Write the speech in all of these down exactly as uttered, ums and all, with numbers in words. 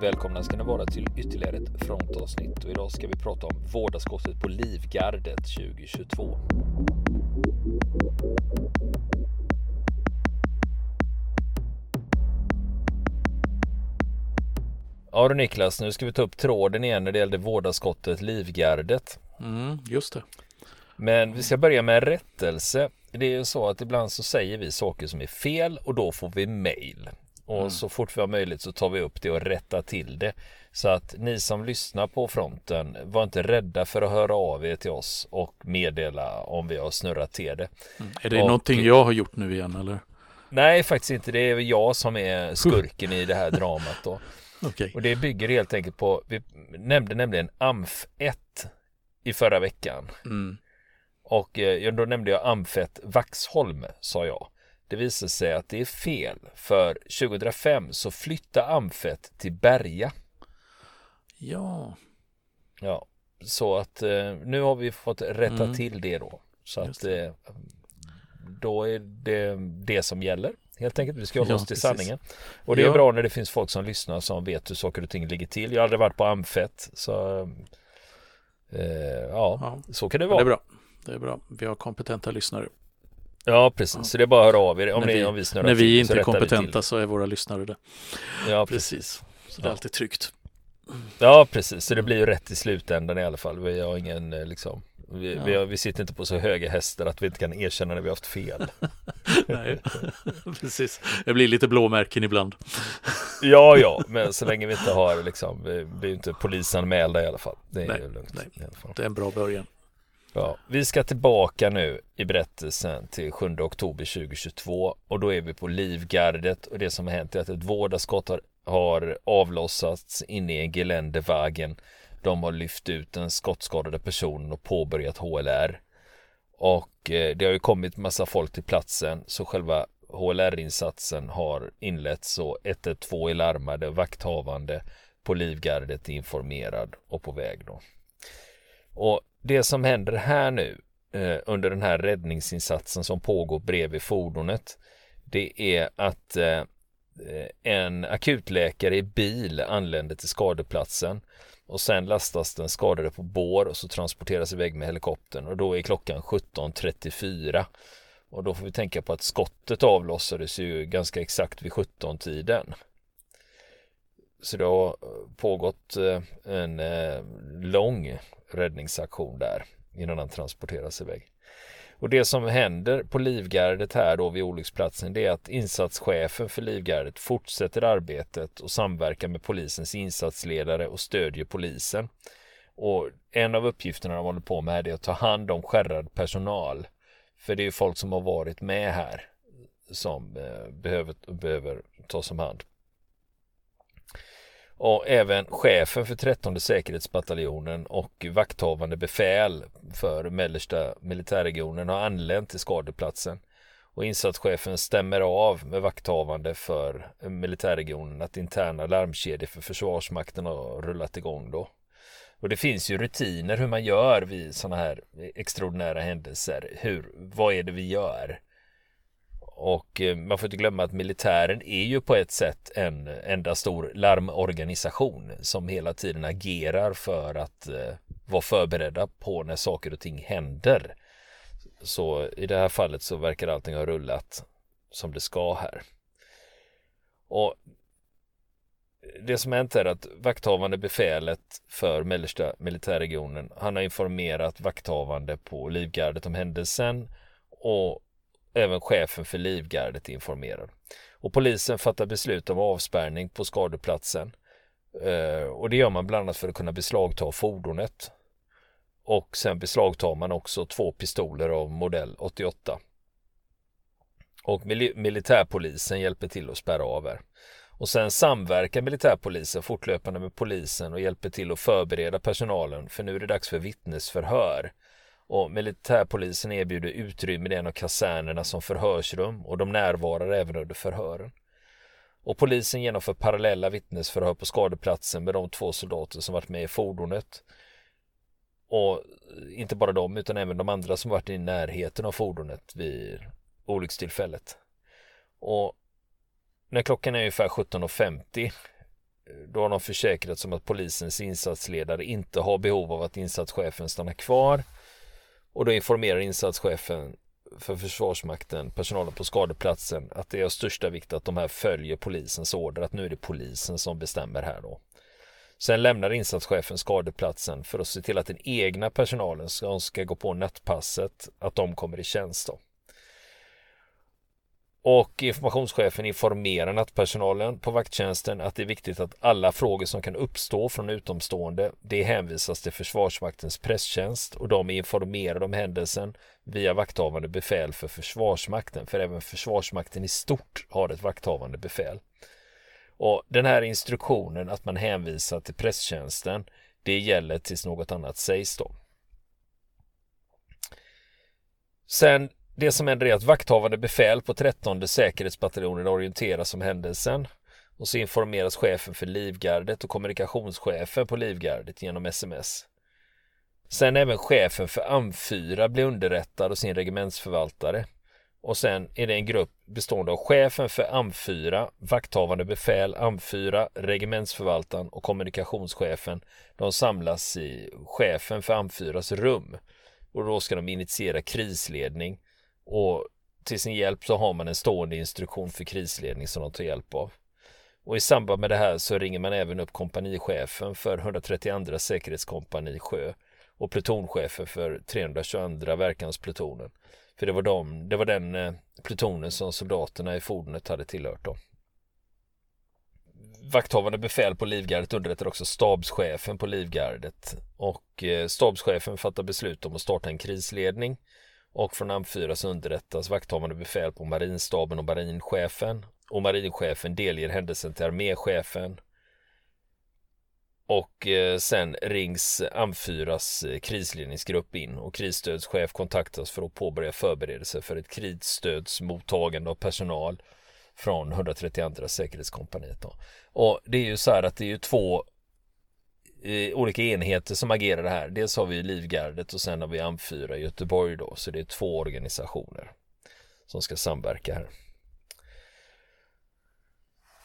Välkomna ska ni vara till ytterligare ett frontavsnitt, och idag ska vi prata om vårdarskottet på Livgardet tjugo tjugotvå. Ja du Niklas, nu ska vi ta upp tråden igen när det gäller vårdarskottet Livgardet. Mm, just det. Men vi ska börja med en rättelse. Det är ju så att ibland så säger vi saker som är fel och då får vi mejl. Och mm. så fort vi har möjlighet så tar vi upp det och rättar till det. Så att ni som lyssnar på fronten, var inte rädda för att höra av er till oss och meddela om vi har snurrat till det. Mm. Är det och, någonting jag har gjort nu igen eller? Nej, faktiskt inte. Det är jag som är skurken i det här dramat då. Okay. Och det bygger helt enkelt på, vi nämnde nämligen A M F ett i förra veckan. Mm. Och då nämnde jag A M F ett Vaxholm, sa jag. Det visar sig att det är fel, för tjugohundrafem så flyttade A M F ett till Berga. Ja. Ja, så att nu har vi fått rätta mm. till det då. Så att då är det det som gäller. Helt enkelt, vi ska hålla ja, oss till precis. sanningen. Och det är ja. bra när det finns folk som lyssnar som vet hur saker och ting ligger till. Jag har aldrig varit på A M F ett, så eh, ja, ja, så kan det vara. Det är bra. Det är bra. Vi har kompetenta lyssnare. Ja, precis. Ja. Så det är bara att höra av er. Om när vi, om vi, när vi inte är kompetenta så är våra lyssnare det. Ja, precis. precis. Så det är ja. alltid tryggt. Ja, precis. Så det blir ju rätt i slutändan i alla fall. Vi har ingen, liksom... Vi, ja. vi, har, vi sitter inte på så höga hästar att vi inte kan erkänna när vi har haft fel. Nej, precis. Det blir lite blåmärken ibland. ja, ja. Men så länge vi inte har, liksom... Vi blir inte polisanmälda i alla fall. Det är nej, ju lugnt. Nej. I alla fall. Det är en bra början. Ja, vi ska tillbaka nu i berättelsen till sjunde oktober tjugo tjugotvå, och då är vi på Livgardet, och det som har hänt är att ett vårdarskott har, har avlossats inne i en geländevägen. De har lyft ut den skottskadade personen och påbörjat H L R, och eh, det har ju kommit massa folk till platsen, så själva H L R-insatsen har inletts, och ett ett två är larmade, vakthavande på Livgardet är informerad och på väg då. Och det som händer här nu eh, under den här räddningsinsatsen som pågår bredvid fordonet, det är att eh, en akutläkare i bil anländer till skadeplatsen, och sen lastas den skadade på bår och så transporteras iväg med helikoptern, och då är klockan sjutton trettiofyra, och då får vi tänka på att skottet avlossades ju ganska exakt vid sjutton-tiden. Så det har pågått eh, en eh, lång räddningsaktion där innan han transporteras iväg. Och det som händer på Livgardet här då vid olycksplatsen, det är att insatschefen för Livgardet fortsätter arbetet och samverkar med polisens insatsledare och stödjer polisen. Och en av uppgifterna de håller på med är att ta hand om skärrad personal, för det är ju folk som har varit med här som eh, behöver, behöver tas om hand. Och även chefen för trettonde säkerhetsbataljonen och vakthavande befäl för mellersta militärregionen har anlänt till skadeplatsen. Och insatschefen stämmer av med vakthavande för militärregionen att interna larmkedjor för försvarsmakten har rullat igång då. Och det finns ju rutiner hur man gör vid sådana här extraordinära händelser. Hur, vad är det vi gör? Och man får inte glömma att militären är ju på ett sätt en enda stor larmorganisation som hela tiden agerar för att eh, vara förberedda på när saker och ting händer. Så i det här fallet så verkar allting ha rullat som det ska här. Och det som hänt är att vakthavande befälet för mellersta militärregionen, han har informerat vakthavande på Livgardet om händelsen, och även chefen för Livgardet informerar. Och polisen fattar beslut om avspärrning på skadeplatsen. Eh, och det gör man bland annat för att kunna beslagta fordonet. Och sen beslagtar man också två pistoler av modell åttioåtta. Och mil- militärpolisen hjälper till att spärra av här. Och sen samverkar militärpolisen fortlöpande med polisen och hjälper till att förbereda personalen, för nu är det dags för vittnesförhör. Och militärpolisen erbjuder utrymme i en av kasernerna som förhörsrum, och de närvarar även under förhören. Och polisen genomför parallella vittnesförhör på skadeplatsen med de två soldater som varit med i fordonet. Och inte bara de utan även de andra som varit i närheten av fordonet vid olyckstillfället. Och när klockan är ungefär sjutton och femtio då har de försäkrat som att polisens insatsledare inte har behov av att insatschefen stannar kvar, och då informerar insatschefen för Försvarsmakten personalen på skadeplatsen att det är av största vikt att de här följer polisens order, att nu är det polisen som bestämmer här då. Sen lämnar insatschefen skadeplatsen för att se till att den egna personalen som ska gå på nattpasset, att de kommer i tjänst då. Och informationschefen informerar nattpersonalen på vakttjänsten att det är viktigt att alla frågor som kan uppstå från utomstående, det hänvisas till Försvarsmaktens presstjänst, och de informerar om händelsen via vakthavande befäl för Försvarsmakten, för även Försvarsmakten i stort har ett vakthavande befäl. Och den här instruktionen att man hänvisar till presstjänsten, det gäller tills något annat sägs då. Sen det som händer är att vakthavande befäl på trettonde säkerhetsbataljonen orienteras om händelsen, och så informeras chefen för livgardet och kommunikationschefen på livgardet genom sms. Sen även chefen för A M fyra blir underrättad och sin regementsförvaltare, och sen är det en grupp bestående av chefen för A M fyra, vakthavande befäl A M fyra, regementsförvaltaren och kommunikationschefen. De samlas i chefen för A M fyras rum, och då ska de initiera krisledning. Och till sin hjälp så har man en stående instruktion för krisledning som de tar hjälp av. Och i samband med det här så ringer man även upp kompanichefen för etthundratrettioandra säkerhetskompani Sjö och plutonchefen för trehundratjugoandra verkansplutonen. För det var, de, det var den plutonen som soldaterna i fordonet hade tillhört då. Vakthavande befäl på livgardet underrättar också stabschefen på livgardet, och stabschefen fattar beslut om att starta en krisledning. Och från A M fyra så underrättas vakthavande befäl på marinstaben och marinchefen. Och marinchefen delger händelsen till arméchefen. Och sen rings A M fyras krisledningsgrupp in, och krisstödschef kontaktas för att påbörja förberedelser för ett krisstödsmottagande av personal från etthundratrettioandra säkerhetskompaniet då. Och det är ju så här att det är ju två olika enheter som agerar det här. Dels har vi livgardet och sen har vi A M fyra i Göteborg då. Så det är två organisationer som ska samverka här.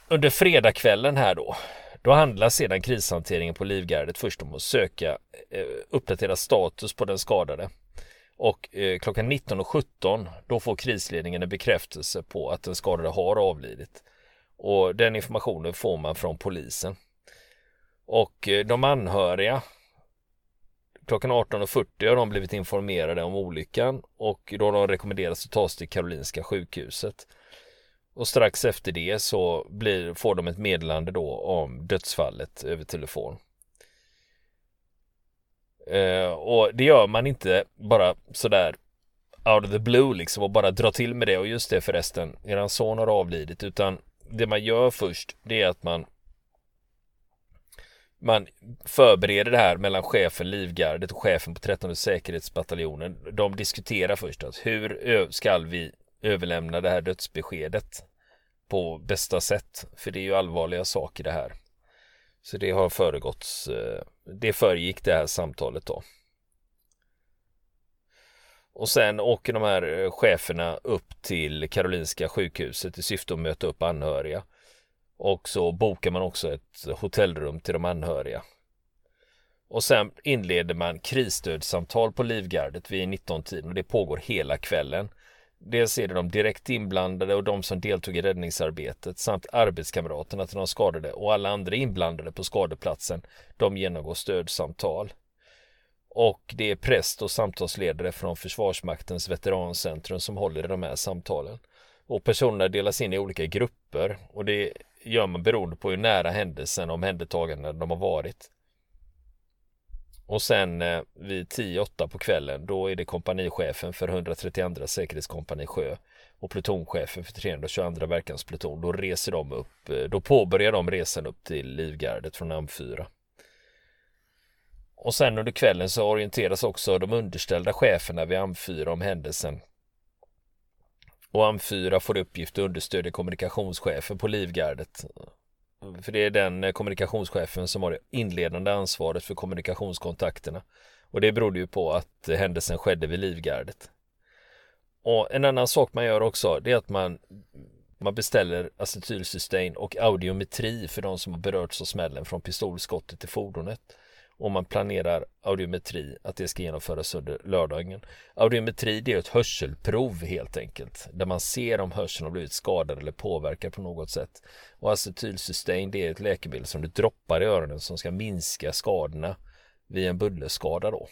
Under fredagskvällen här då, då handlar sedan krishanteringen på livgardet först om att söka eh, uppdatera status på den skadade. Och eh, klockan nitton och sjutton då får krisledningen en bekräftelse på att den skadade har avlidit. Och den informationen får man från polisen. Och de anhöriga, klockan arton och fyrtio har de blivit informerade om olyckan, och då har de rekommenderats att tas till Karolinska sjukhuset. Och strax efter det så blir, får de ett meddelande då om dödsfallet över telefon. Eh, och det gör man inte bara sådär out of the blue liksom och bara dra till med det och just det förresten, eran son har avlidit, utan det man gör först det är att man Man förbereder det här mellan chefen livgardet och chefen på trettonde säkerhetsbataljonen. De diskuterar först att hur ska vi överlämna det här dödsbeskedet på bästa sätt. För det är ju allvarliga saker det här. Så det har föregåtts, det föregick det här samtalet då. Och sen åker de här cheferna upp till Karolinska sjukhuset i syfte att möta upp anhöriga. Och så bokar man också ett hotellrum till de anhöriga. Och sen inleder man krisstödsamtal på livgardet vid nitton tiden, och det pågår hela kvällen. Dels är det de direkt inblandade och de som deltog i räddningsarbetet samt arbetskamraterna till de skadade och alla andra inblandade på skadeplatsen. De genomgår stödsamtal. Och det är präst och samtalsledare från Försvarsmaktens veterancentrum som håller i de här samtalen. Och personerna delas in i olika grupper, och det gör man beroende på hur nära händelsen och omhändertaganden de har varit. Och sen eh, vid tio åtta på kvällen då är det kompanichefen för etthundratrettioandra säkerhetskompani Sjö och plutonchefen för trehundratjugoandra verkanspluton. Då reser de upp, eh, då påbörjar de resan upp till livgardet från A M fyra. Och sen under kvällen så orienteras också de underställda cheferna vid A M fyra om händelsen. Och A M fyra får uppgift att understödja kommunikationschefen på livgardet. För det är den kommunikationschefen som har det inledande ansvaret för kommunikationskontakterna. Och det berodde ju på att händelsen skedde vid livgardet. Och en annan sak man gör också, det är att man Man beställer acetylcystein och audiometri för de som har berörts av smällen från pistolskottet i fordonet. Och man planerar audiometri att det ska genomföras under lördagen. Audiometri, det är ett hörselprov helt enkelt. Där man ser om hörseln har blivit skadad eller påverkad på något sätt. Och acetylcystein, det är ett läkemedel som du droppar i öronen som ska minska skadorna vid en bullerskada då.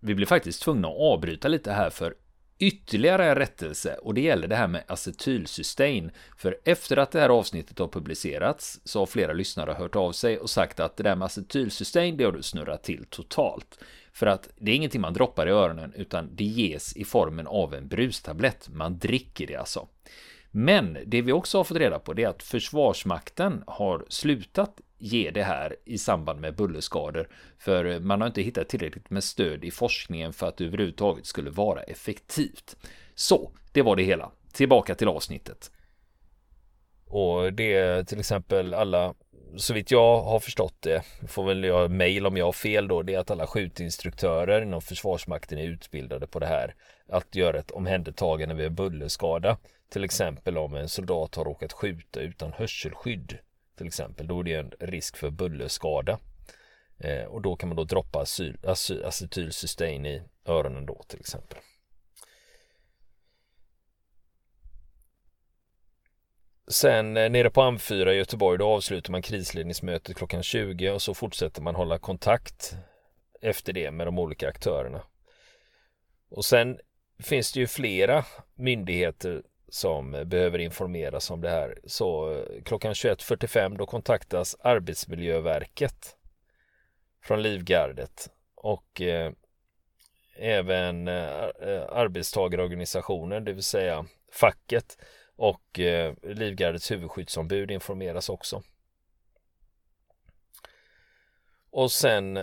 Vi blir faktiskt tvungna att avbryta lite här för ytterligare en rättelse, och det gäller det här med acetylcystein, för efter att det här avsnittet har publicerats så har flera lyssnare hört av sig och sagt att det där med acetylcystein, det har du snurrat till totalt, för att det är ingenting man droppar i öronen utan det ges i formen av en brustablett, man dricker det alltså. Men det vi också har fått reda på är att Försvarsmakten har slutat ge det här i samband med bullerskador, för man har inte hittat tillräckligt med stöd i forskningen för att det överhuvudtaget skulle vara effektivt. Så, det var det hela. Tillbaka till avsnittet. Och det är till exempel alla, såvitt jag har förstått det, får väl jag mejl om jag har fel då, det är att alla skjutinstruktörer inom Försvarsmakten är utbildade på det här, att göra ett omhändertagande vid en bullerskada. Till exempel om en soldat har råkat skjuta utan hörselskydd, till exempel, då är det en risk för bullerskada. Eh, och då kan man då droppa asyl, asyl, acetylcystein i öronen då till exempel. Sen eh, nere på Amfyra i Göteborg, då avslutar man krisledningsmötet klockan tjugo och så fortsätter man hålla kontakt efter det med de olika aktörerna. Och sen finns det ju flera myndigheter som behöver informeras om det här. Så klockan tjugoett fyrtiofem då kontaktas Arbetsmiljöverket från Livgardet och eh, även eh, arbetstagarorganisationen, det vill säga facket, och eh, Livgardets huvudskyddsombud informeras också. Och sen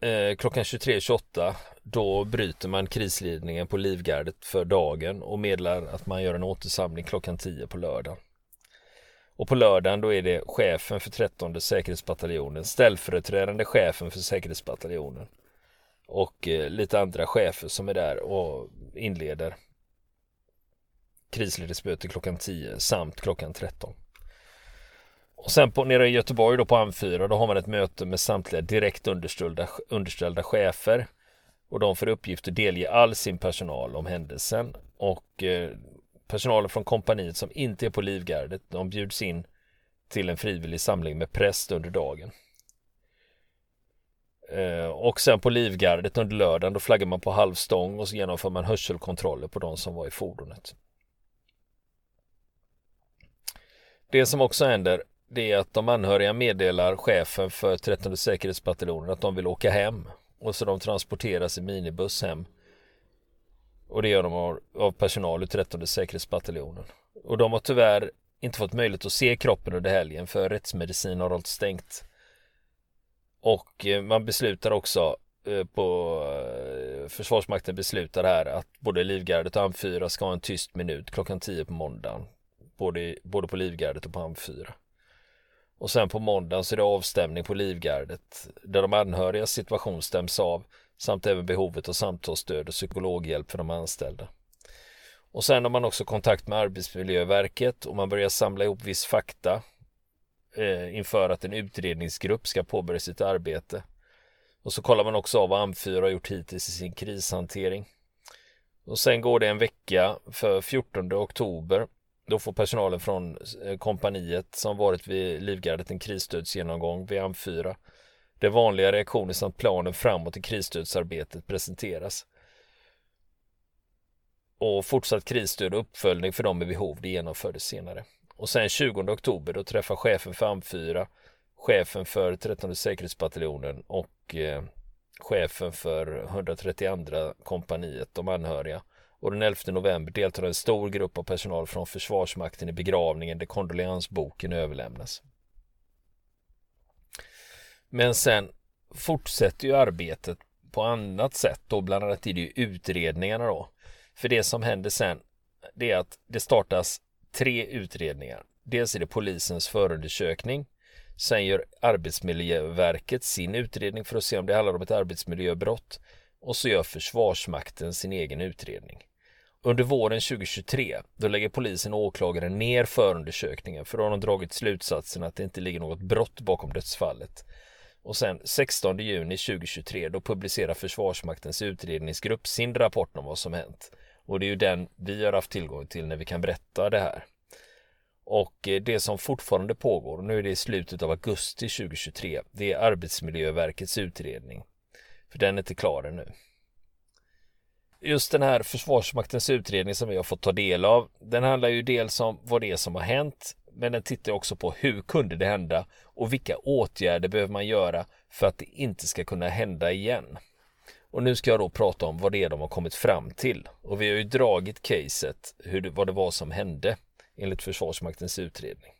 eh, klockan tjugotre tjugoåtta då bryter man krisledningen på Livgardet för dagen och meddelar att man gör en återsamling klockan tio på lördagen. Och på lördagen då är det chefen för trettonde säkerhetsbataljonen, ställföreträdande chefen för säkerhetsbataljonen och eh, lite andra chefer som är där och inleder krisledningsmöte klockan tio samt klockan tretton. Och sen på, nere i Göteborg då på Amfyra, då har man ett möte med samtliga direkt underställda, underställda chefer. Och de får uppgift att delge all sin personal om händelsen. Och eh, personalen från kompaniet som inte är på Livgardet, de bjuds in till en frivillig samling med präst under dagen. Eh, och sen på Livgardet under lördagen, då flaggar man på halvstång och så genomför man hörselkontroller på de som var i fordonet. Det som också händer, det är att de anhöriga meddelar chefen för trettonde säkerhetsbataljonen att de vill åka hem. Och så de transporteras i minibuss hem. Och det gör de av, av personal i trettonde säkerhetsbataljonen. Och de har tyvärr inte fått möjlighet att se kroppen under helgen, för rättsmedicin har hållit stängt. Och man beslutar också eh, på eh, Försvarsmakten beslutar här att både Livgardet och Amfyra ska ha en tyst minut klockan tio på måndagen. Både, både på Livgardet och på Amfyra. Och sen på måndagen så är det avstämning på Livgardet där de anhörigas situation stäms av samt även behovet av samtalsstöd och psykologhjälp för de anställda. Och sen har man också kontakt med Arbetsmiljöverket och man börjar samla ihop viss fakta eh, inför att en utredningsgrupp ska påbörja sitt arbete. Och så kollar man också av vad Amfyra har gjort hittills i sin krishantering. Och sen går det en vecka för fjortonde oktober. Då får personalen från kompaniet som varit vid Livgardet en krisstödsgenomgång vid Amfyra. Det vanliga reaktioner samt planen framåt i krisstödsarbetet presenteras. Och fortsatt krisstöd och uppföljning för dem med behov, det genomfördes senare. Och sen tjugonde oktober då träffar chefen för Amfyra, chefen för trettonde säkerhetsbataljonen och eh, chefen för etthundratrettioandra kompaniet, de anhöriga. Och den elfte november deltar en stor grupp av personal från Försvarsmakten i begravningen där kondoleansboken överlämnas. Men sen fortsätter ju arbetet på annat sätt då, bland annat i det utredningarna då. För det som händer sen, det är att det startas tre utredningar. Dels är det polisens förundersökning. Sen gör Arbetsmiljöverket sin utredning för att se om det handlar om ett arbetsmiljöbrott. Och så gör Försvarsmakten sin egen utredning. Under våren tjugohundratjugotre då lägger polisen och åklagaren ner förundersökningen, för då har de dragit slutsatsen att det inte ligger något brott bakom dödsfallet. Och sen sextonde juni tjugohundratjugotre då publicerar Försvarsmaktens utredningsgrupp sin rapport om vad som hänt. Och det är ju den vi har haft tillgång till när vi kan berätta det här. Och det som fortfarande pågår, nu är det i slutet av augusti tjugohundratjugotre, det är Arbetsmiljöverkets utredning. För den är inte klar ännu. Just den här Försvarsmaktens utredning som vi har fått ta del av, den handlar ju dels om vad det är som har hänt, men den tittar också på hur kunde det hända och vilka åtgärder behöver man göra för att det inte ska kunna hända igen. Och nu ska jag då prata om vad det är de har kommit fram till. Och vi har ju dragit caset, hur det, vad det var som hände enligt Försvarsmaktens utredning.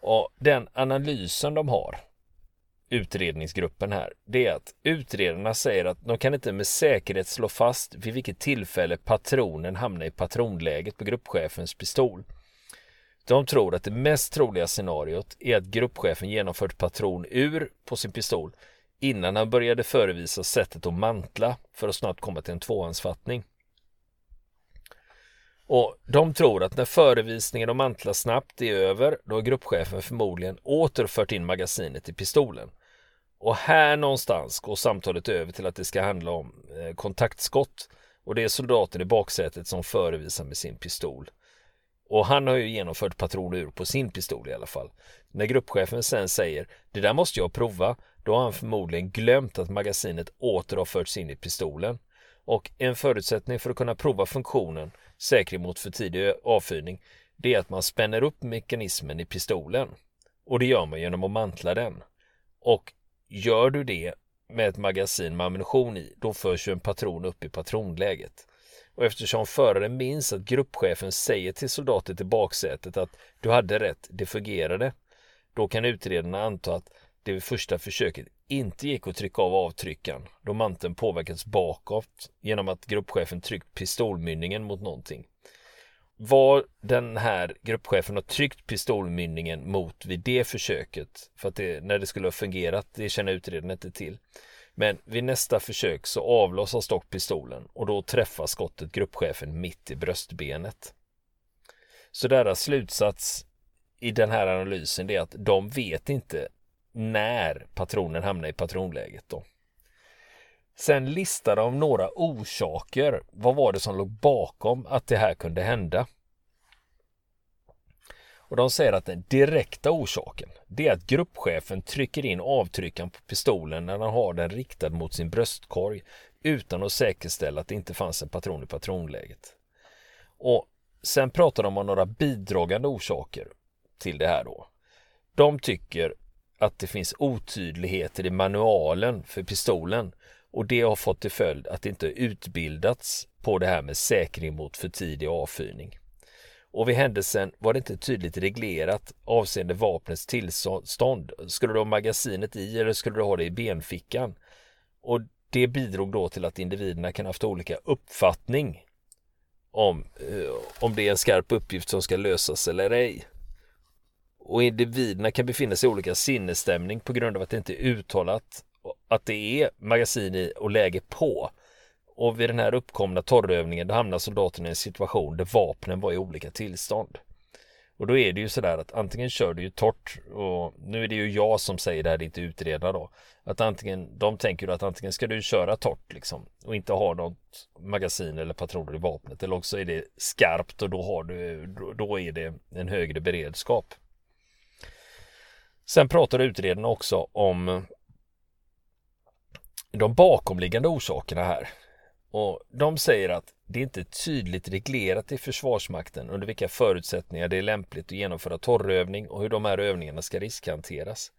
Och den analysen de har, utredningsgruppen här, det är att utredarna säger att de kan inte med säkerhet slå fast vid vilket tillfälle patronen hamnar i patronläget på gruppchefens pistol. De tror att det mest troliga scenariot är att gruppchefen genomfört patron ur på sin pistol innan han började förevisa sättet att mantla för att snabbt komma till en tvåhandsfattning. Och de tror att när förevisningen om mantla snabbt är över, då har gruppchefen förmodligen återfört in magasinet i pistolen. Och här någonstans går samtalet över till att det ska handla om kontaktskott, och det är soldaten i baksätet som förevisar med sin pistol. Och han har ju genomfört patron ur på sin pistol i alla fall. När gruppchefen sen säger, det där måste jag prova, då har han förmodligen glömt att magasinet åter har förts in i pistolen. Och en förutsättning för att kunna prova funktionen säkert mot för tidig avfyrning, det är att man spänner upp mekanismen i pistolen. Och det gör man genom att mantla den. Och gör du det med ett magasin med ammunition i, då förs ju en patron upp i patronläget. Och eftersom föraren minns att gruppchefen säger till soldaten i baksätet att du hade rätt, det fungerade, då kan utredarna anta att det första försöket inte gick att trycka av avtryckan då manteln påverkats bakåt genom att gruppchefen tryckt pistolmynningen mot någonting. Vad den här gruppchefen har tryckt pistolmynningen mot vid det försöket, för att det, när det skulle ha fungerat, det känner utredningen inte till. Men vid nästa försök så avlossas dock pistolen och då träffar skottet gruppchefen mitt i bröstbenet. Så deras slutsats i den här analysen är att de vet inte när patronen hamnar i patronläget då. Sen listar de några orsaker. Vad var det som låg bakom att det här kunde hända? Och de säger att den direkta orsaken, det är att gruppchefen trycker in avtryckan på pistolen när han har den riktad mot sin bröstkorg utan att säkerställa att det inte fanns en patron i patronläget. Och sen pratar de om några bidragande orsaker till det här då. De tycker att det finns otydligheter i manualen för pistolen, och det har fått till följd att det inte utbildats på det här med säkring mot för tidig avfyrning. Och vid händelsen var det inte tydligt reglerat avseende vapnets tillstånd. Skulle du ha magasinet i eller skulle du ha det i benfickan? Och det bidrog då till att individerna kan ha haft olika uppfattning om, om det är en skarp uppgift som ska lösas eller ej. Och individerna kan befinna sig i olika sinnesstämning på grund av att det inte är uttalat att det är magasin i och läge på. Och vid den här uppkomna torrövningen hamnar soldaterna i en situation där vapnen var i olika tillstånd. Och då är det ju sådär att antingen kör du ju torrt, och nu är det ju jag som säger det här, det är inte utredare då. Att antingen, de tänker att antingen ska du köra torrt liksom och inte ha något magasin eller patroner i vapnet. Eller också är det skarpt och då, har du, då är det en högre beredskap. Sen pratar utredarna också om de bakomliggande orsakerna här. Och de säger att det inte är tydligt reglerat i Försvarsmakten under vilka förutsättningar det är lämpligt att genomföra torrövning och hur de här övningarna ska riskhanteras.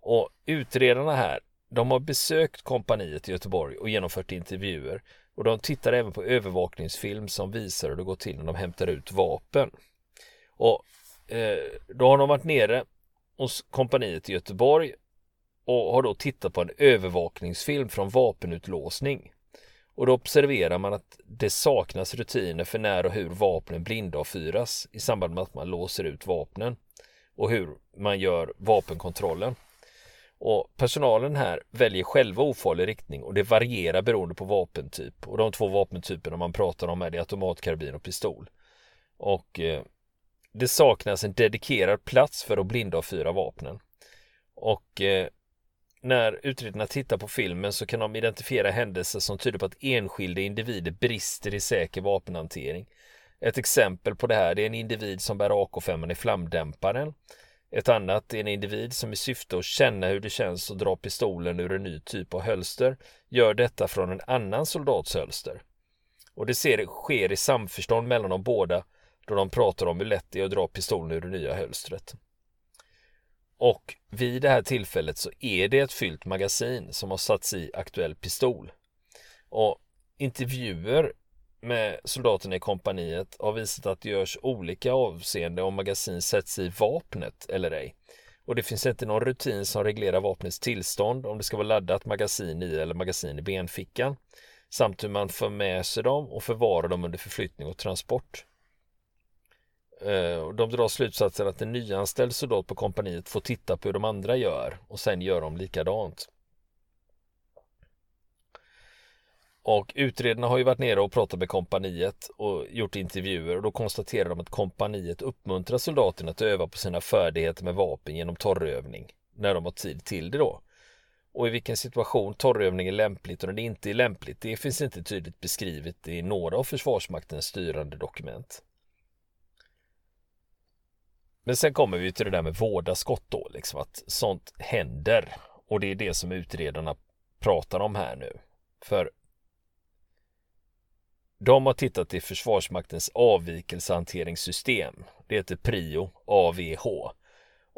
Och utredarna här, de har besökt kompaniet i Göteborg och genomfört intervjuer. Och de tittar även på övervakningsfilm som visar hur det går till när de hämtar ut vapen. Och eh, då har de varit nere hos kompaniet i Göteborg och har då tittat på en övervakningsfilm från vapenutlåsning. Och då observerar man att det saknas rutiner för när och hur vapnen blindavfyras i samband med att man låser ut vapnen och hur man gör vapenkontrollen. Och personalen här väljer själva ofarlig riktning och det varierar beroende på vapentyp. Och de två vapentyperna man pratar om är det automatkarbin och pistol. Och eh, det saknas en dedikerad plats för att blinda och fyra vapnen. Och eh, när utredarna tittar på filmen så kan de identifiera händelser som tyder på att enskilda individer brister i säker vapenhantering. Ett exempel på det här, det är en individ som bär A K fem i flamdämparen. Ett annat är en individ som i syfte att känna hur det känns att dra pistolen ur en ny typ av hölster gör detta från en annan soldats hölster. Och det ser, sker i samförstånd mellan de båda då de pratar om hur lätt det är att dra pistolen ur det nya hölstret. Och vid det här tillfället så är det ett fyllt magasin som har satts i aktuell pistol. Och intervjuer med soldaterna i kompaniet har visat att det görs olika avseende om magasin sätts i vapnet eller ej. Och det finns inte någon rutin som reglerar vapnets tillstånd, om det ska vara laddat magasin i eller magasin i benfickan, samt hur man för med sig dem och förvarar dem under förflyttning och transport. De drar slutsatsen att en nyanställd soldat på kompaniet får titta på hur de andra gör och sen gör de likadant. Och utredarna har ju varit nere och pratat med kompaniet och gjort intervjuer, och då konstaterar de att kompaniet uppmuntrar soldaterna att öva på sina färdigheter med vapen genom torrövning när de har tid till det då. Och i vilken situation torrövning är lämpligt och det inte är lämpligt, det finns inte tydligt beskrivet i några av Försvarsmaktens styrande dokument. Men sen kommer vi till det där med vårda skott då, liksom att sånt händer, och det är det som utredarna pratar om här nu. För de har tittat i Försvarsmaktens avvikelsehanteringssystem. Det heter PRIO, A V H.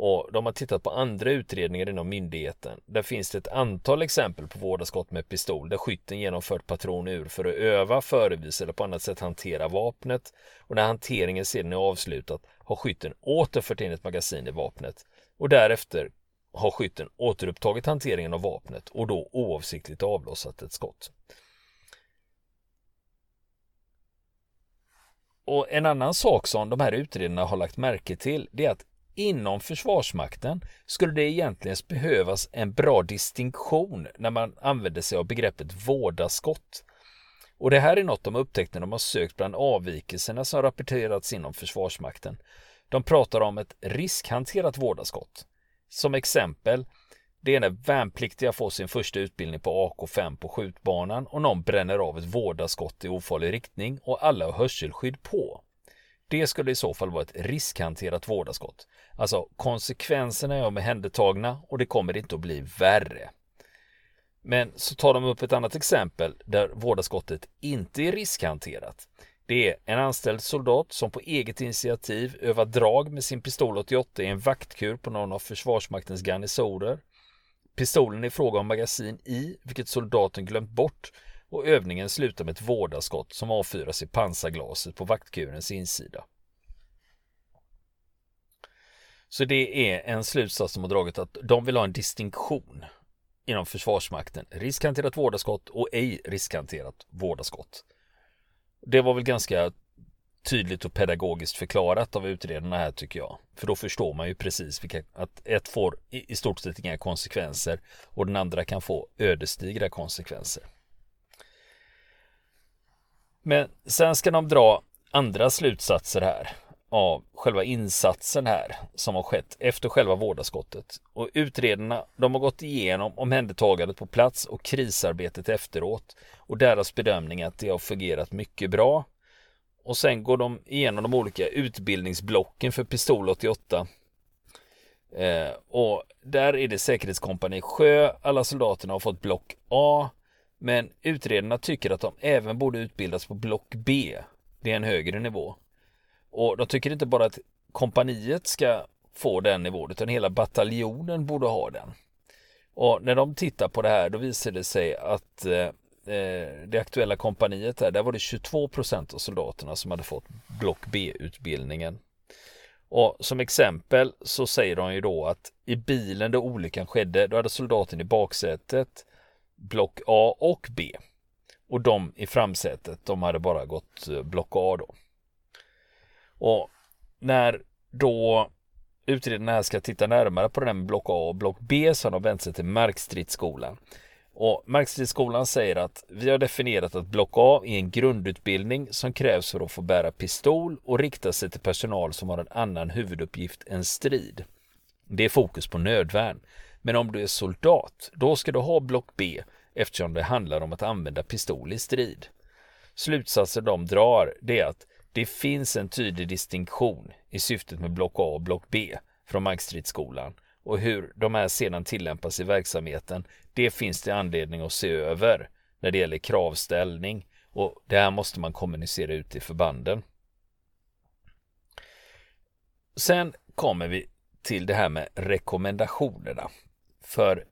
Och de har tittat på andra utredningar inom myndigheten. Där finns det ett antal exempel på vårdaskott med pistol där skytten genomfört patron ur för att öva, förevisa eller på annat sätt hantera vapnet. Och när hanteringen sedan är avslutad har skytten återfört in ett magasin i vapnet. Och därefter har skytten återupptagit hanteringen av vapnet och då oavsiktligt avlossat ett skott. Och en annan sak som de här utredarna har lagt märke till, det är att inom Försvarsmakten skulle det egentligen behövas en bra distinktion när man använder sig av begreppet vårdaskott. Och det här är något de upptäckte när de har sökt bland avvikelserna som rapporterats inom Försvarsmakten. De pratar om ett riskhanterat vårdaskott. Som exempel, det är när värnpliktiga får sin första utbildning på A K fem på skjutbanan och någon bränner av ett vårdaskott i ofarlig riktning och alla har hörselskydd på. Det skulle i så fall vara ett riskhanterat vårdaskott. Alltså konsekvenserna är omhändertagna och det kommer inte att bli värre. Men så tar de upp ett annat exempel där vårdaskottet inte är riskhanterat. Det är en anställd soldat som på eget initiativ övar drag med sin pistol åttioåtta i en vaktkur på någon av Försvarsmaktens garnisoner. Pistolen är i fråga om magasin i, vilket soldaten glömt bort, och övningen slutar med ett vårdaskott som avfyras i pansarglaset på vaktkurens insida. Så det är en slutsats som har dragit att de vill ha en distinktion inom Försvarsmakten. Riskhanterat vårdaskott och ej riskhanterat vårdaskott. Det var väl ganska tydligt och pedagogiskt förklarat av utredarna här, tycker jag. För då förstår man ju precis vilka, att ett får i stort sett inga konsekvenser och den andra kan få ödesdigra konsekvenser. Men sen ska de dra andra slutsatser här av själva insatsen här som har skett efter själva vårdaskottet. Och utredarna, de har gått igenom omhändertagandet på plats och krisarbetet efteråt, och deras bedömning är att det har fungerat mycket bra. Och sen går de igenom de olika utbildningsblocken för pistol åttioåtta. Eh, och där är det säkerhetskompani Sjö. Alla soldaterna har fått block A. Men utredarna tycker att de även borde utbildas på block B. Det är en högre nivå. Och de tycker inte bara att kompaniet ska få den nivån, utan hela bataljonen borde ha den. Och när de tittar på det här, då visar det sig att Eh, det aktuella kompaniet där, där var det tjugotvå procent av soldaterna som hade fått block B-utbildningen. Och som exempel så säger de ju då att i bilen där olyckan skedde, då hade soldaten i baksätet block A och B. Och de i framsätet, de hade bara gått block A då. Och när då utredarna ska titta närmare på den block A och block B som har vänt sig till Markstridsskolan. Och Markstridsskolan säger att vi har definierat att block A är en grundutbildning som krävs för att få bära pistol och riktar sig till personal som har en annan huvuduppgift än strid. Det är fokus på nödvärn. Men om du är soldat, då ska du ha block B eftersom det handlar om att använda pistol i strid. Slutsatser de drar är att det finns en tydlig distinktion i syftet med block A och block B från Markstridsskolan, och hur de här sedan tillämpas i verksamheten, det finns det anledning att se över när det gäller kravställning, och det här måste man kommunicera ut i förbanden. Sen kommer vi till det här med rekommendationerna, för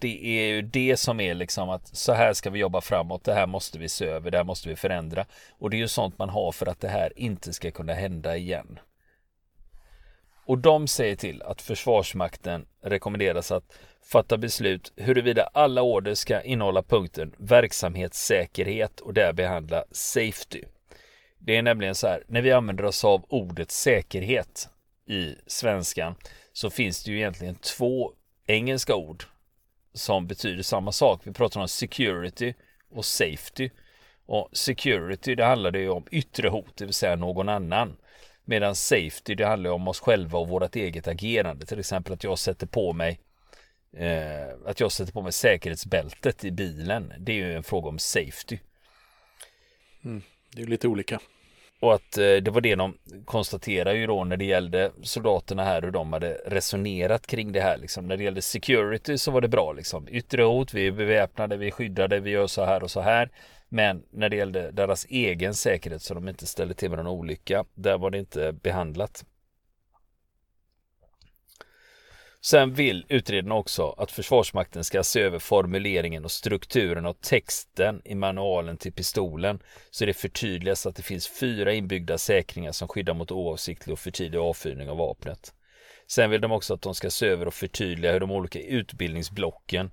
det är ju det som är liksom att så här ska vi jobba framåt, det här måste vi se över, det här måste vi förändra, och det är ju sånt man har för att det här inte ska kunna hända igen. Och de säger till att Försvarsmakten rekommenderas att fatta beslut huruvida alla order ska innehålla punkten verksamhetssäkerhet och där behandla safety. Det är nämligen så här, när vi använder oss av ordet säkerhet i svenskan så finns det ju egentligen två engelska ord som betyder samma sak. Vi pratar om security och safety. Och security, det handlar ju om yttre hot, det vill säga någon annan. Medan safety, det handlar om oss själva och vårt eget agerande. Till exempel att jag sätter på mig eh, att jag sätter på mig säkerhetsbältet i bilen. Det är ju en fråga om safety. Mm, det är lite olika. Och att eh, det var det de konstaterade ju då när det gällde soldaterna här, hur de hade resonerat kring det här. Liksom. När det gällde security så var det bra. Liksom. Yttre hot, vi är beväpnade, vi är skyddade, vi gör så här och så här. Men när det gällde deras egen säkerhet så de inte ställde till med någon olycka, där var det inte behandlat. Sen vill utredarna också att Försvarsmakten ska se över formuleringen och strukturen och texten i manualen till pistolen så det förtydligas att det finns fyra inbyggda säkringar som skyddar mot oavsiktlig och förtidig avfyrning av vapnet. Sen vill de också att de ska se över och förtydliga hur de olika utbildningsblocken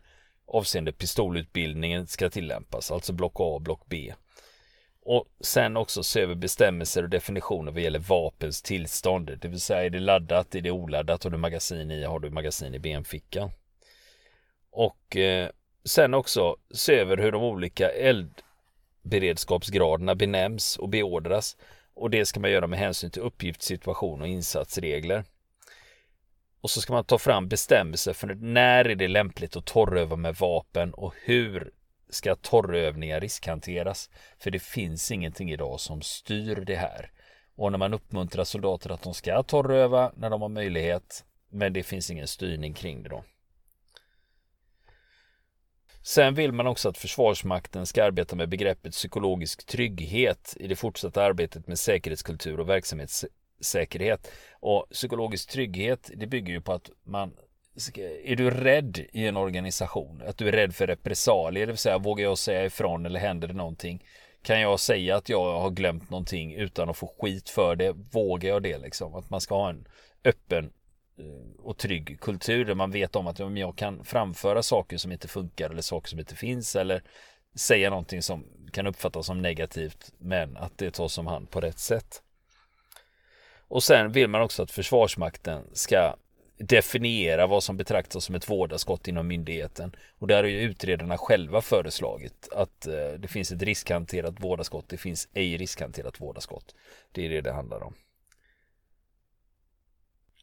avseende pistolutbildningen ska tillämpas, alltså block A och block B. Och sen också se över bestämmelser och definitioner vad gäller vapens tillstånd, det vill säga är det laddat, är det oladdat, har du magasin i, har du magasin i benfickan. Och eh, sen också se över hur de olika eldberedskapsgraderna benämns och beordras, och det ska man göra med hänsyn till uppgift, situation och insatsregler. Och så ska man ta fram bestämmelser för när är det lämpligt att torröva med vapen och hur ska torrövningar riskhanteras. För det finns ingenting idag som styr det här. Och när man uppmuntrar soldater att de ska torröva när de har möjlighet, men det finns ingen styrning kring det då. Sen vill man också att Försvarsmakten ska arbeta med begreppet psykologisk trygghet i det fortsatta arbetet med säkerhetskultur och verksamhets säkerhet. Och psykologisk trygghet, det bygger ju på att man är du rädd i en organisation, att du är rädd för repressalier, det vill säga vågar jag säga ifrån eller händer det någonting, kan jag säga att jag har glömt någonting utan att få skit för det, vågar jag det liksom, att man ska ha en öppen och trygg kultur där man vet om att om jag kan framföra saker som inte funkar eller saker som inte finns eller säga någonting som kan uppfattas som negativt men att det tas om hand på rätt sätt. Och sen vill man också att Försvarsmakten ska definiera vad som betraktas som ett vådaskott inom myndigheten. Och där har ju utredarna själva föreslagit att det finns ett riskhanterat vådaskott, det finns ej riskhanterat vådaskott. Det är det det handlar om.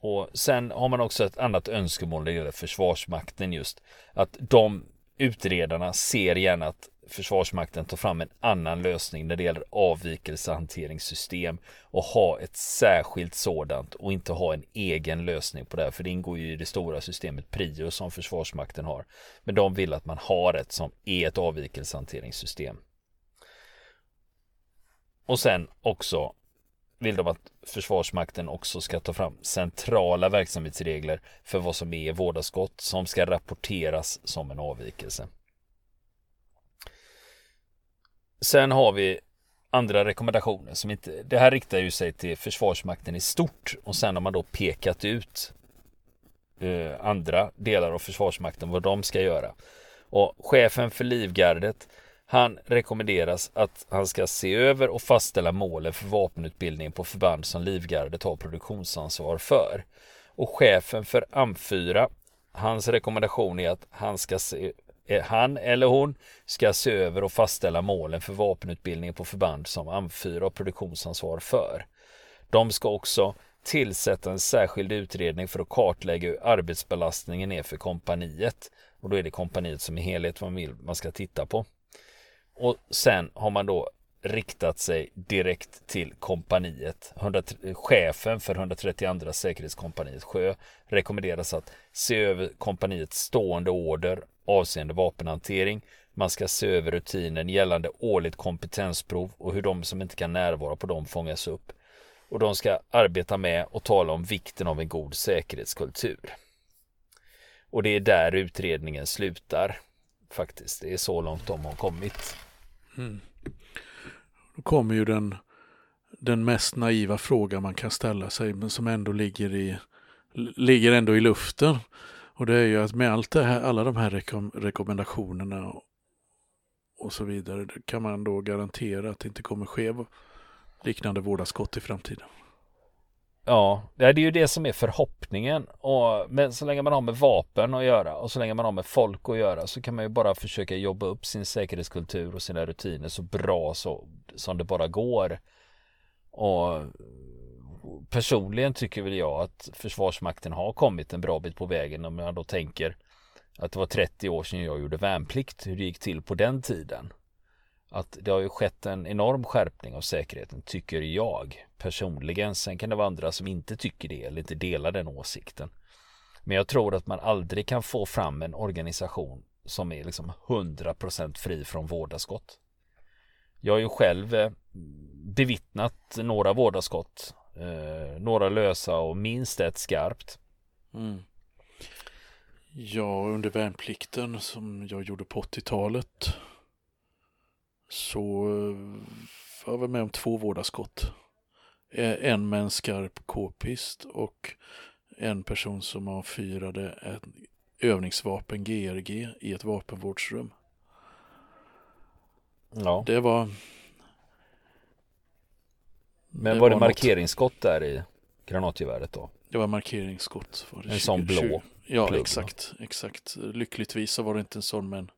Och sen har man också ett annat önskemål när det gäller Försvarsmakten just. Att de utredarna ser gärna att Försvarsmakten tar fram en annan lösning när det gäller avvikelsehanteringssystem och ha ett särskilt sådant och inte ha en egen lösning på det här, för det ingår ju i det stora systemet Prio som Försvarsmakten har, men de vill att man har ett som är ett avvikelsehanteringssystem. Och sen också vill de att Försvarsmakten också ska ta fram centrala verksamhetsregler för vad som är vådaskott som ska rapporteras som en avvikelse. Sen har vi andra rekommendationer som inte, det här riktar ju sig till Försvarsmakten i stort, och sen har man då pekat ut eh, andra delar av Försvarsmakten vad de ska göra. Och chefen för Livgardet, han rekommenderas att han ska se över och fastställa målen för vapenutbildningen på förband som Livgardet har produktionsansvar för. och chefen för A M fyra. Hans rekommendation är att han, ska se, han eller hon ska se över och fastställa målen för vapenutbildningen på förband som A M fyra och produktionsansvar för. De ska också tillsätta en särskild utredning för att kartlägga hur arbetsbelastningen är för kompaniet. Och då är det kompaniet som i helhet man vill man ska titta på. Och sen har man då riktat sig direkt till kompaniet. Chefen för etthundratrettioandra säkerhetskompaniet Sjö rekommenderas att se över kompaniets stående order avseende vapenhantering. Man ska se över rutinen gällande årligt kompetensprov och hur de som inte kan närvara på dem fångas upp. Och de ska arbeta med och tala om vikten av en god säkerhetskultur. Och det är där utredningen slutar. Faktiskt, det är så långt de har kommit. Mm. Då kommer ju den, den mest naiva fråga man kan ställa sig, men som ändå ligger, i, ligger ändå i luften. Och det är ju att med allt det här, alla de här rekom, rekommendationerna och, och så vidare, kan man då garantera att det inte kommer ske liknande vårdarskott i framtiden? Ja, det är ju det som är förhoppningen. Och, men så länge man har med vapen att göra och så länge man har med folk att göra, så kan man ju bara försöka jobba upp sin säkerhetskultur och sina rutiner så bra så, som det bara går. Och personligen tycker väl jag att Försvarsmakten har kommit en bra bit på vägen, om jag då tänker att det var trettio år sedan jag gjorde värnplikt, hur det gick till på den tiden. Att det har ju skett en enorm skärpning av säkerheten, tycker jag personligen. Sen kan det vara andra som inte tycker det eller inte delar den åsikten. Men jag tror att man aldrig kan få fram en organisation som är liksom hundra procent fri från vårdarskott. Jag har ju själv bevittnat några vårdarskott, eh, några lösa och minst ett skarpt. Mm. Ja, under värnplikten som jag gjorde på åttiotalet så var vi med om två vårdarskott. En med en skarp k-pist och en person som avfyrade ett övningsvapen G R G i ett vapenvårdsrum. Ja. Det var... Men det var, var det markeringsskott något... där i granatgeväret då? Det var markeringsskott. Var det en tjugo, sån blå? tjugo Ja, plugg, exakt, exakt. Lyckligtvis så var det inte en sån med en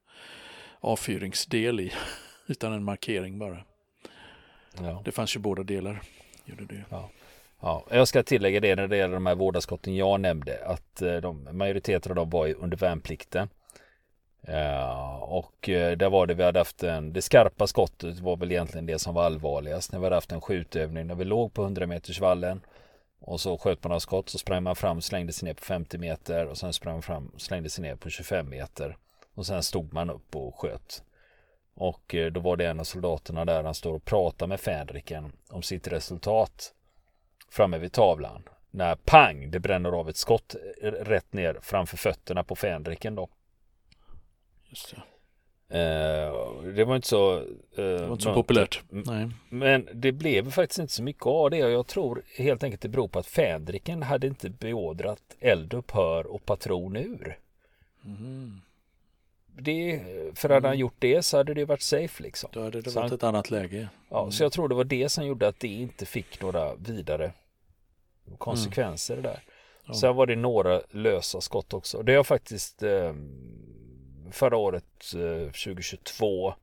avfyringsdel i, utan en markering bara. Ja. Det fanns ju båda delar. Gjorde det. Ja. Ja. Jag ska tillägga det när det gäller de här vårdarskotten jag nämnde, att de, majoriteten av dem var under värnplikten. Ja, och där var det, vi hade haft en, det skarpa skottet var väl egentligen det som var allvarligast. När vi hade haft en skjutövning, när vi låg på hundra meters vallen och så sköt man av skott, så sprang man fram, slängde sig ner på femtio meter och sen sprang man fram, slängde sig ner på tjugofem meter och sen stod man upp och sköt. Och då var det en av soldaterna där, han står och pratar med fänriken om sitt resultat framme vid tavlan. När pang, det bränner av ett skott rätt ner framför fötterna på fänriken då. Just det. Eh, det var inte så... Eh, det var inte så populärt. Nej. Men det blev faktiskt inte så mycket av det. Och jag tror helt enkelt det beror på att fänriken hade inte beordrat eldupphör och patron ur. Mm. Det, för hade han gjort det så hade det varit safe liksom. Då hade det varit han, ett annat läge. Ja, mm. Så jag tror det var det som gjorde att det inte fick några vidare konsekvenser mm. där. Ja. Sen var det några lösa skott också. Det har faktiskt eh, förra året eh, tjugohundratjugotvå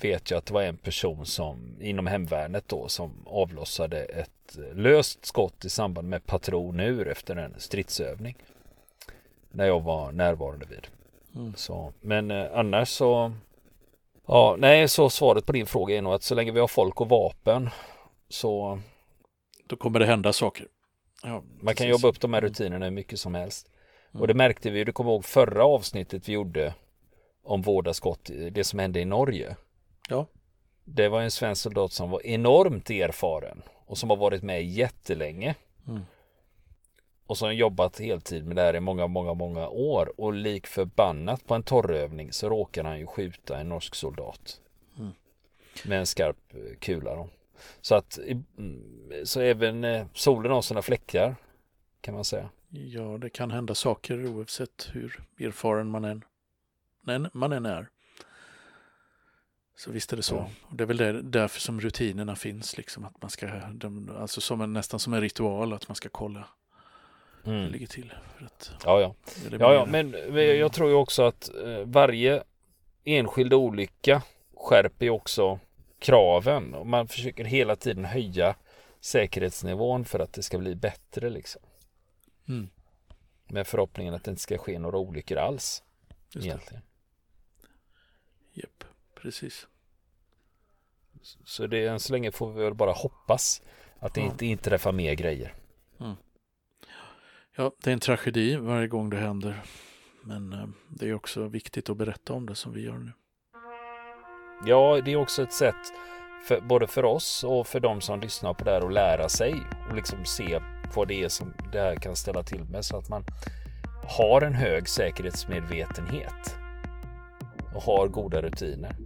vet jag att det var en person som inom hemvärnet då som avlossade ett löst skott i samband med patronur efter en stridsövning när jag var närvarande vid. Mm. Så, men eh, annars så ja, nej, så svaret på din fråga är nog att så länge vi har folk och vapen så då kommer det hända saker. Ja, man precis. Kan jobba upp de här rutinerna hur mycket som helst. Mm. Och det märkte vi ju, du kommer ihåg förra avsnittet vi gjorde om vårdarskott, det som hände i Norge. Ja. Det var en svensk soldat som var enormt erfaren och som har varit med jättelänge. Mm. Och så har jobbat heltid med det här i många, många, många år. Och lik förbannat på en torrövning så råkar han ju skjuta en norsk soldat. Mm. Med en skarp kula då. Så att så även solen har sina fläckar, kan man säga. Ja, det kan hända saker oavsett hur erfaren man än, nej, man än är. Så visst är det så. Ja. Och det är väl där, därför som rutinerna finns. Liksom, att man ska, de, alltså som en, nästan som en ritual att man ska kolla. mm. det ligger till. För att, ja, ja. ja, ja. Men jag tror ju också att varje enskild olycka skärper också kraven. Och man försöker hela tiden höja säkerhetsnivån för att det ska bli bättre. Liksom. Mm. Med förhoppningen att det inte ska ske några olyckor alls. Just egentligen. Japp, precis. Så det, än så länge får vi väl bara hoppas att det mm. inte inträffar mer grejer. Mm. Ja, det är en tragedi varje gång det händer. Men det är också viktigt att berätta om det som vi gör nu. Ja, det är också ett sätt för, både för oss och för de som lyssnar på det här, att lära sig och liksom se vad det är som det här kan ställa till med, så att man har en hög säkerhetsmedvetenhet och har goda rutiner.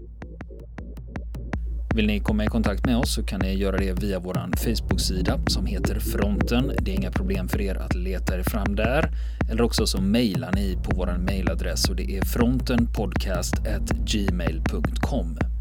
Vill ni komma i kontakt med oss så kan ni göra det via vår Facebook-sida som heter Fronten. Det är inga problem för er att leta er fram där. Eller också så mejlar ni på vår mejladress, och det är frontenpodcast at gmail dot com.